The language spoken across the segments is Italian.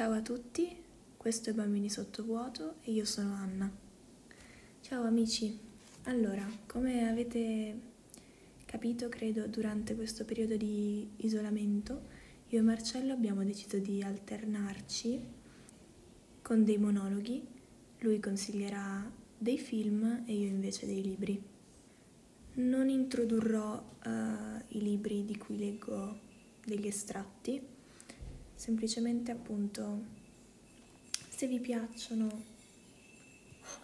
Ciao a tutti, questo è Bambini sottovuoto e io sono Anna. Ciao amici, allora, come avete capito, credo, durante questo periodo di isolamento, io e Marcello abbiamo deciso di alternarci con dei monologhi. Lui consiglierà dei film e io invece dei libri. Non introdurrò i libri di cui leggo degli estratti. Semplicemente appunto, se vi piacciono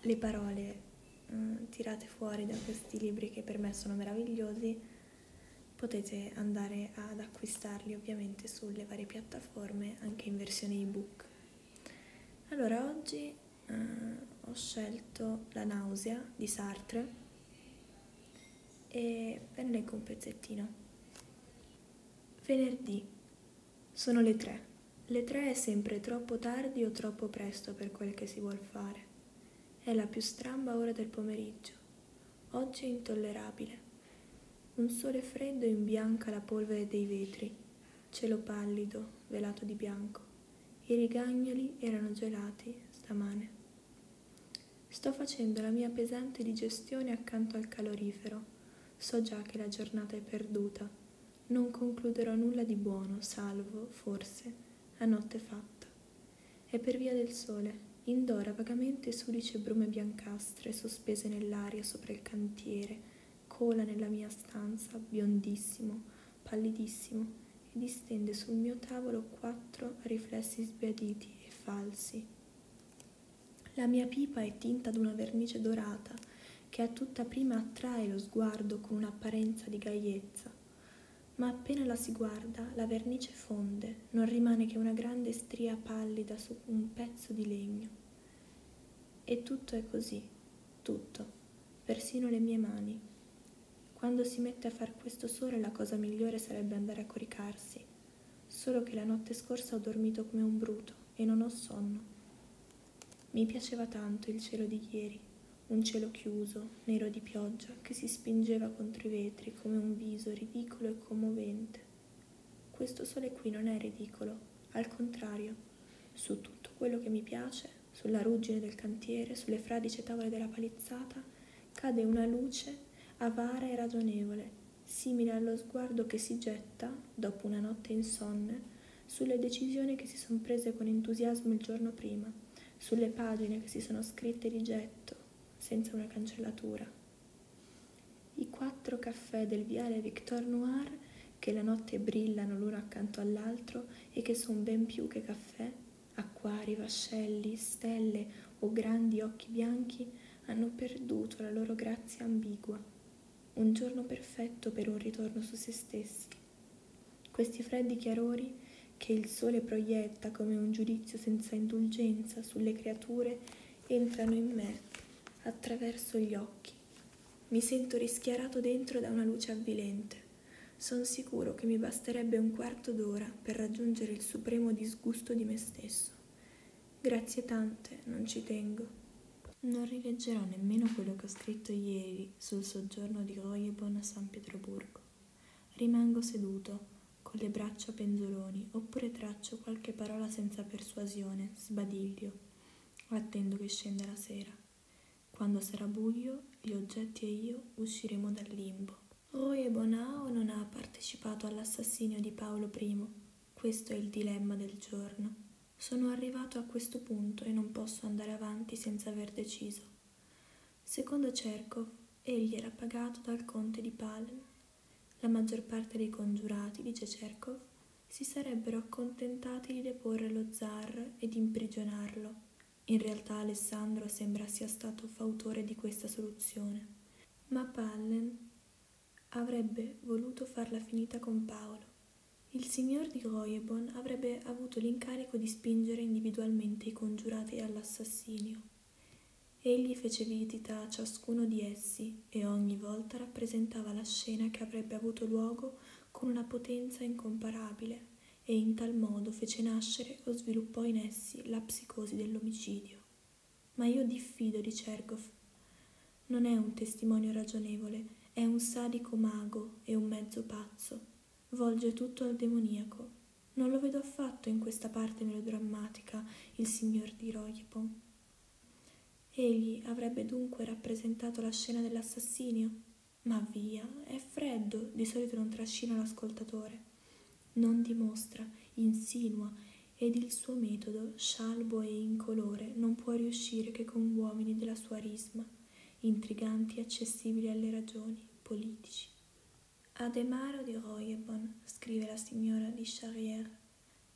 le parole tirate fuori da questi libri che per me sono meravigliosi, potete andare ad acquistarli ovviamente sulle varie piattaforme, anche in versione ebook. Allora, oggi ho scelto La nausea di Sartre e ve ne leggo un pezzettino. Venerdì. Sono le 3. Le 3 è sempre troppo tardi o troppo presto per quel che si vuol fare. È la più stramba ora del pomeriggio. Oggi è intollerabile. Un sole freddo imbianca la polvere dei vetri. Cielo pallido, velato di bianco. I rigagnoli erano gelati stamane. Sto facendo la mia pesante digestione accanto al calorifero. So già che la giornata è perduta. Non concluderò nulla di buono, salvo, forse, a notte fatta. È per via del sole, indora vagamente sudice brume biancastre, sospese nell'aria sopra il cantiere, cola nella mia stanza, biondissimo, pallidissimo, e distende sul mio tavolo 4 riflessi sbiaditi e falsi. La mia pipa è tinta d'una vernice dorata, che a tutta prima attrae lo sguardo con un'apparenza di gaiezza. Ma appena la si guarda, la vernice fonde, non rimane che una grande stria pallida su un pezzo di legno. E tutto è così, tutto, persino le mie mani. Quando si mette a far questo sole, la cosa migliore sarebbe andare a coricarsi, solo che la notte scorsa ho dormito come un bruto e non ho sonno. Mi piaceva tanto il cielo di ieri, un cielo chiuso, nero di pioggia, che si spingeva contro i vetri come un viso ridicolo e commovente. Questo sole qui non è ridicolo, al contrario, su tutto quello che mi piace, sulla ruggine del cantiere, sulle fradicie tavole della palizzata, cade una luce avara e ragionevole, simile allo sguardo che si getta, dopo una notte insonne, sulle decisioni che si sono prese con entusiasmo il giorno prima, sulle pagine che si sono scritte di getto, senza una cancellatura. I 4 caffè del viale Victor Noir, che la notte brillano l'uno accanto all'altro e che sono ben più che caffè, acquari, vascelli, stelle o grandi occhi bianchi, hanno perduto la loro grazia ambigua. Un giorno perfetto per un ritorno su se stessi. Questi freddi chiarori che il sole proietta come un giudizio senza indulgenza sulle creature entrano in me attraverso gli occhi. Mi sento rischiarato dentro da una luce avvilente. Sono sicuro che mi basterebbe un quarto d'ora per raggiungere il supremo disgusto di me stesso. Grazie tante, non ci tengo. Non rileggerò nemmeno quello che ho scritto ieri sul soggiorno di Royebon a San Pietroburgo. Rimango seduto, con le braccia penzoloni, oppure traccio qualche parola senza persuasione, sbadiglio. Attendo che scenda la sera. Quando sarà buio, gli oggetti e io usciremo dal limbo. Bonau non ha partecipato all'assassinio di Paolo I. Questo è il dilemma del giorno. Sono arrivato a questo punto e non posso andare avanti senza aver deciso. Secondo Tcherkov, egli era pagato dal conte di Palen. La maggior parte dei congiurati, dice Tcherkov, si sarebbero accontentati di deporre lo zar e di imprigionarlo. In realtà Alessandro sembra sia stato fautore di questa soluzione, ma Palen avrebbe voluto farla finita con Paolo. Il signor di Royebon avrebbe avuto l'incarico di spingere individualmente i congiurati all'assassinio. Egli fece visita a ciascuno di essi e ogni volta rappresentava la scena che avrebbe avuto luogo con una potenza incomparabile. E in tal modo fece nascere o sviluppò in essi la psicosi dell'omicidio. Ma io diffido di Tcherkov. Non è un testimonio ragionevole, è un sadico mago e un mezzo pazzo. Volge tutto al demoniaco. Non lo vedo affatto in questa parte melodrammatica, il signor di Royebon. Egli avrebbe dunque rappresentato la scena dell'assassinio? Ma via, è freddo, di solito non trascina l'ascoltatore. Non dimostra, insinua, ed il suo metodo, scialbo e incolore, non può riuscire che con uomini della sua risma, intriganti e accessibili alle ragioni, politici. Ademaro di Royebon, scrive la signora di Charrière,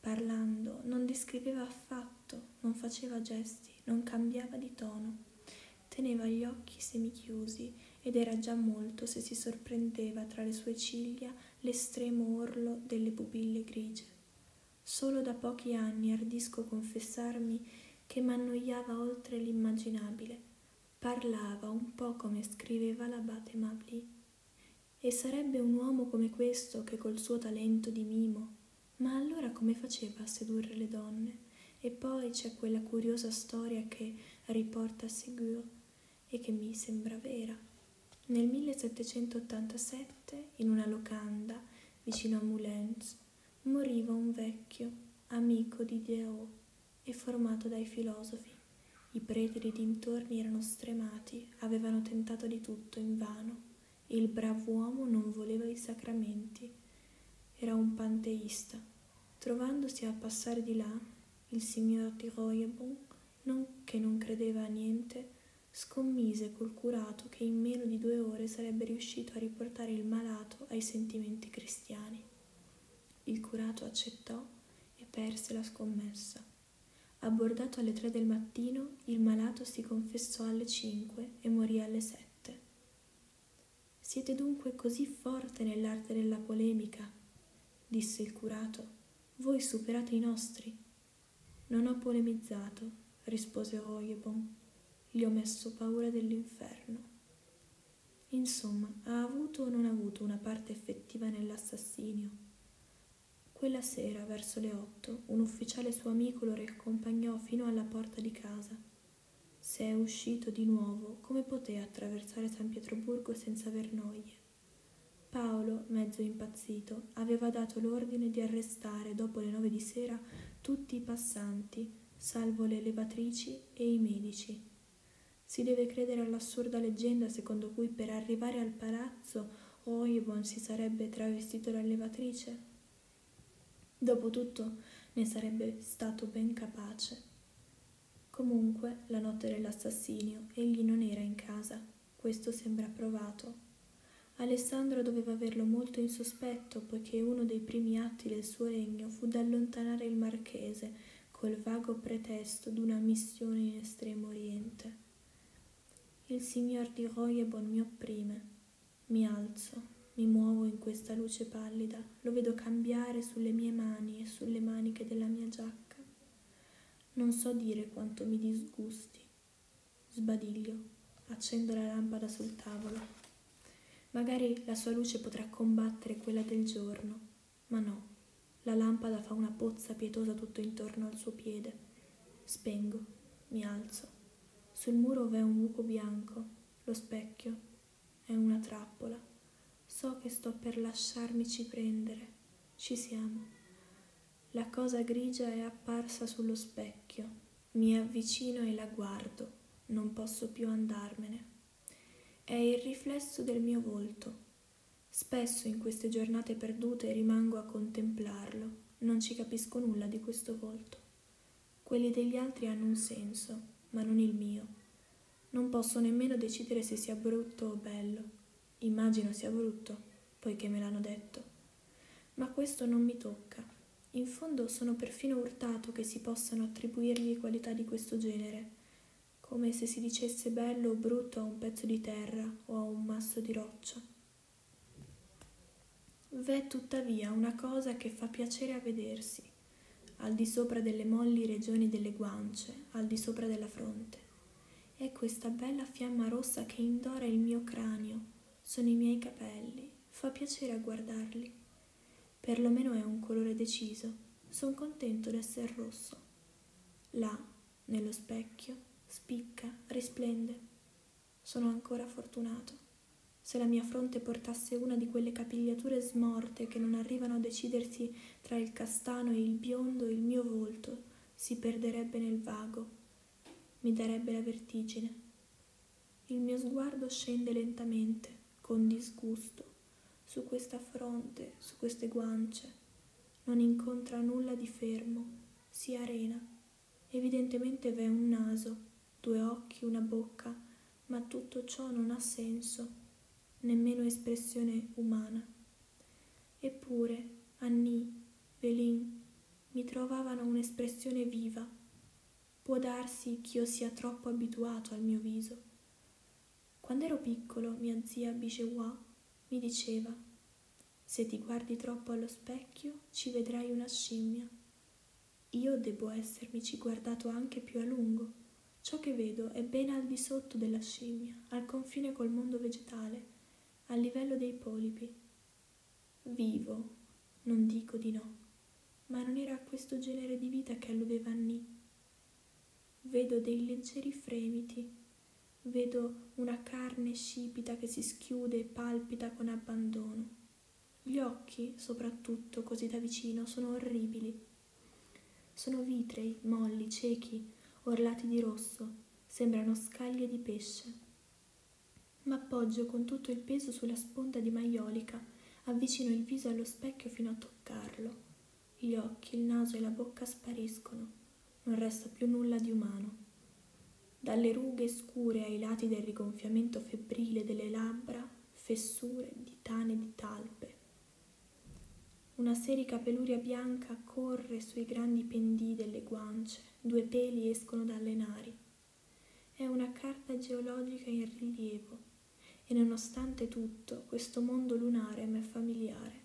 parlando, non descriveva affatto, non faceva gesti, non cambiava di tono, teneva gli occhi semichiusi ed era già molto se si sorprendeva tra le sue ciglia l'estremo orlo delle pupille grigie. Solo da pochi anni ardisco confessarmi che m'annoiava oltre l'immaginabile. Parlava un po' come scriveva l'abate Mabli. E sarebbe un uomo come questo che col suo talento di mimo. Ma allora come faceva a sedurre le donne? E poi c'è quella curiosa storia che riporta a Ségur e che mi sembra vera. Nel 1787, in una locanda vicino a Moulins, moriva un vecchio, amico di Deo e formato dai filosofi. I preti dei dintorni erano stremati, avevano tentato di tutto invano. Il bravo uomo non voleva i sacramenti. Era un panteista. Trovandosi a passare di là, il signor di Royebon, che non credeva a niente, scommise col curato che in meno di 2 ore sarebbe riuscito a riportare il malato ai sentimenti cristiani. Il curato accettò e perse la scommessa. Abbordato alle 3 del mattino, il malato si confessò alle 5 e morì alle 7. Siete dunque così forte nell'arte della polemica, disse il curato, voi superate i nostri. Non ho polemizzato, rispose Royebon, gli ho messo paura dell'inferno. Insomma, ha avuto o non ha avuto una parte effettiva nell'assassinio? Quella sera, verso le 8, un ufficiale suo amico lo accompagnò fino alla porta di casa. Se è uscito di nuovo, come poté attraversare San Pietroburgo senza aver noie? Paolo, mezzo impazzito, aveva dato l'ordine di arrestare dopo le 9 di sera tutti i passanti, salvo le levatrici e i medici. Si deve credere all'assurda leggenda secondo cui per arrivare al palazzo Ojebon si sarebbe travestito da levatrice? Dopotutto ne sarebbe stato ben capace. Comunque, la notte dell'assassinio, egli non era in casa, questo sembra provato. Alessandro doveva averlo molto in sospetto, poiché uno dei primi atti del suo regno fu d'allontanare il marchese col vago pretesto d'una missione in Estremo Oriente. Il signor di Royebon mi opprime. Mi alzo, mi muovo in questa luce pallida, lo vedo cambiare sulle mie mani e sulle maniche della mia giacca. Non so dire quanto mi disgusti. Sbadiglio, accendo la lampada sul tavolo. Magari la sua luce potrà combattere quella del giorno, ma no, la lampada fa una pozza pietosa tutto intorno al suo piede. Spengo, mi alzo. Sul muro v'è un buco bianco, lo specchio, è una trappola. So che sto per lasciarmici prendere, ci siamo. La cosa grigia è apparsa sullo specchio, mi avvicino e la guardo, non posso più andarmene. È il riflesso del mio volto. Spesso in queste giornate perdute rimango a contemplarlo. Non ci capisco nulla di questo volto. Quelli degli altri hanno un senso, ma non il mio. Non posso nemmeno decidere se sia brutto o bello. Immagino sia brutto, poiché me l'hanno detto. Ma questo non mi tocca. In fondo sono perfino urtato che si possano attribuirgli qualità di questo genere. Come se si dicesse bello o brutto a un pezzo di terra o a un masso di roccia. V'è tuttavia una cosa che fa piacere a vedersi, al di sopra delle molli regioni delle guance, al di sopra della fronte. È questa bella fiamma rossa che indora il mio cranio, sono i miei capelli, fa piacere a guardarli. Per lo meno è un colore deciso, son contento d'essere rosso. Là, nello specchio, spicca, risplende. Sono ancora fortunato. se la mia fronte portasse una di quelle capigliature smorte che non arrivano a decidersi tra il castano e il biondo, il mio volto si perderebbe nel vago, mi darebbe la vertigine. Il mio sguardo scende lentamente, con disgusto, su questa fronte, su queste guance. Non incontra nulla di fermo, si arena. Evidentemente v'è un naso, due occhi, una bocca, ma tutto ciò non ha senso, nemmeno espressione umana. Eppure, Annie, Belin, mi trovavano un'espressione viva. Può darsi ch'io sia troppo abituato al mio viso. Quando ero piccolo, mia zia Bigeois mi diceva: se ti guardi troppo allo specchio ci vedrai una scimmia. Io debbo essermici guardato anche più a lungo. Ciò che vedo è ben al di sotto della scimmia, al confine col mondo vegetale, al livello dei polipi. Vivo, non dico di no, ma non era a questo genere di vita che alludeva Annie. Vedo dei leggeri fremiti. Vedo una carne scipita che si schiude e palpita con abbandono. Gli occhi, soprattutto così da vicino, sono orribili. Sono vitrei, molli, ciechi, orlati di rosso, sembrano scaglie di pesce. M'appoggio con tutto il peso sulla sponda di maiolica, avvicino il viso allo specchio fino a toccarlo. Gli occhi, il naso e la bocca spariscono, non resta più nulla di umano. Dalle rughe scure ai lati del rigonfiamento febbrile delle labbra, fessure, ditane di talpe. Una serica peluria bianca corre sui grandi pendii delle guance, due peli escono dalle nari. È una carta geologica in rilievo e nonostante tutto questo mondo lunare m'è familiare.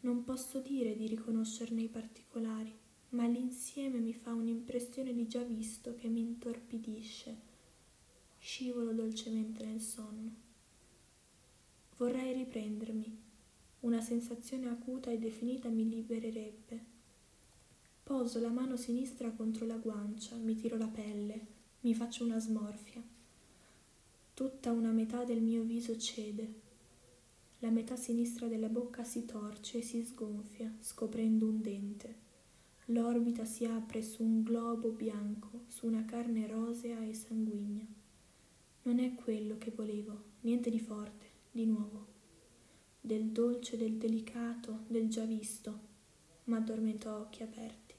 Non posso dire di riconoscerne i particolari, ma l'insieme mi fa un'impressione di già visto che mi intorpidisce. Scivolo dolcemente nel sonno. Vorrei riprendermi. Una sensazione acuta e definita mi libererebbe. Poso la mano sinistra contro la guancia, mi tiro la pelle, mi faccio una smorfia. Tutta una metà del mio viso cede. La metà sinistra della bocca si torce e si sgonfia, scoprendo un dente. L'orbita si apre su un globo bianco, su una carne rosea e sanguigna. Non è quello che volevo, niente di forte, di nuovo. Del dolce, del delicato, del già visto, ma addormento a occhi aperti.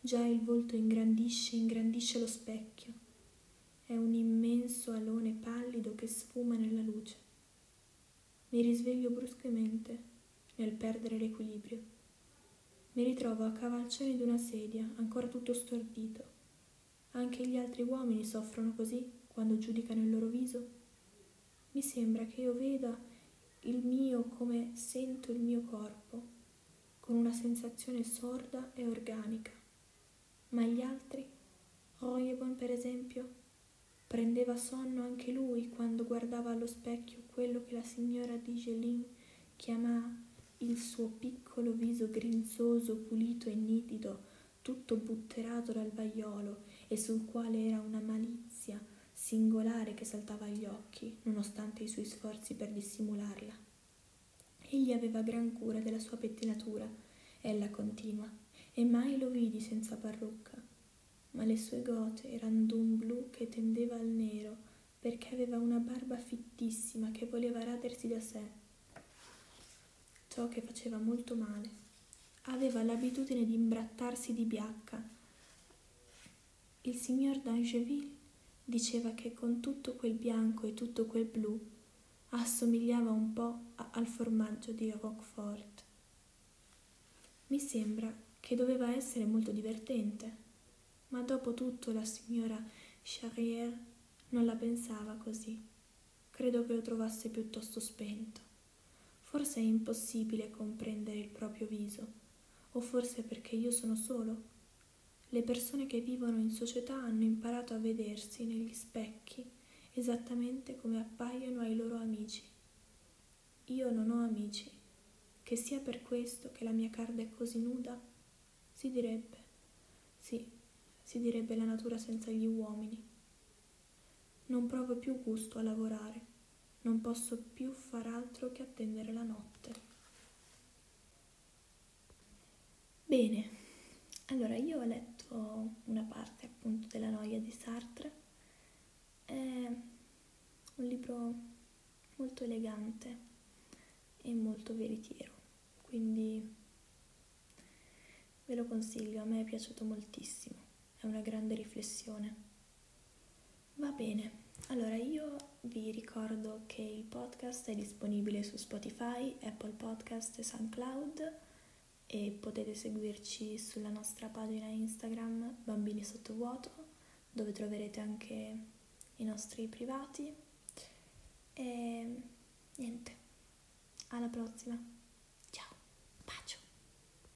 Già il volto ingrandisce lo specchio. È un immenso alone pallido che sfuma nella luce. Mi risveglio bruscamente nel perdere l'equilibrio. Mi ritrovo a cavalcioni di una sedia, ancora tutto stordito. Anche gli altri uomini soffrono così, quando giudicano il loro viso. Mi sembra che io veda il mio come sento il mio corpo, con una sensazione sorda e organica. Ma gli altri, Royebon per esempio, prendeva sonno anche lui quando guardava allo specchio quello che la signora di Gelin chiamava il suo piccolo viso grinzoso, pulito e nitido, tutto butterato dal vaiolo e sul quale era una malizia singolare che saltava agli occhi, nonostante i suoi sforzi per dissimularla. Egli aveva gran cura della sua pettinatura, ella continua, e mai lo vidi senza parrucca, ma le sue gote erano d'un blu che tendeva al nero, perché aveva una barba fittissima che voleva radersi da sé. Ciò che faceva molto male. Aveva l'abitudine di imbrattarsi di biacca. Il signor d'Angeville diceva che con tutto quel bianco e tutto quel blu assomigliava un po' al formaggio di Roquefort. Mi sembra che doveva essere molto divertente, ma dopo tutto la signora Charrière non la pensava così. Credo che lo trovasse piuttosto spento. Forse è impossibile comprendere il proprio viso, o forse perché io sono solo. Le persone che vivono in società hanno imparato a vedersi negli specchi esattamente come appaiono ai loro amici. Io non ho amici, che sia per questo che la mia carne è così nuda, si direbbe. Sì, si direbbe la natura senza gli uomini. Non provo più gusto a lavorare. Non posso più far altro che attendere la notte. Bene, allora io ho letto una parte appunto della noia di Sartre. È un libro molto elegante e molto veritiero, quindi ve lo consiglio, a me è piaciuto moltissimo, è una grande riflessione. Va bene. Allora, io vi ricordo che il podcast è disponibile su Spotify, Apple Podcast e SoundCloud e potete seguirci sulla nostra pagina Instagram Bambini sottovuoto, dove troverete anche i nostri privati. E niente, alla prossima. Ciao, bacio!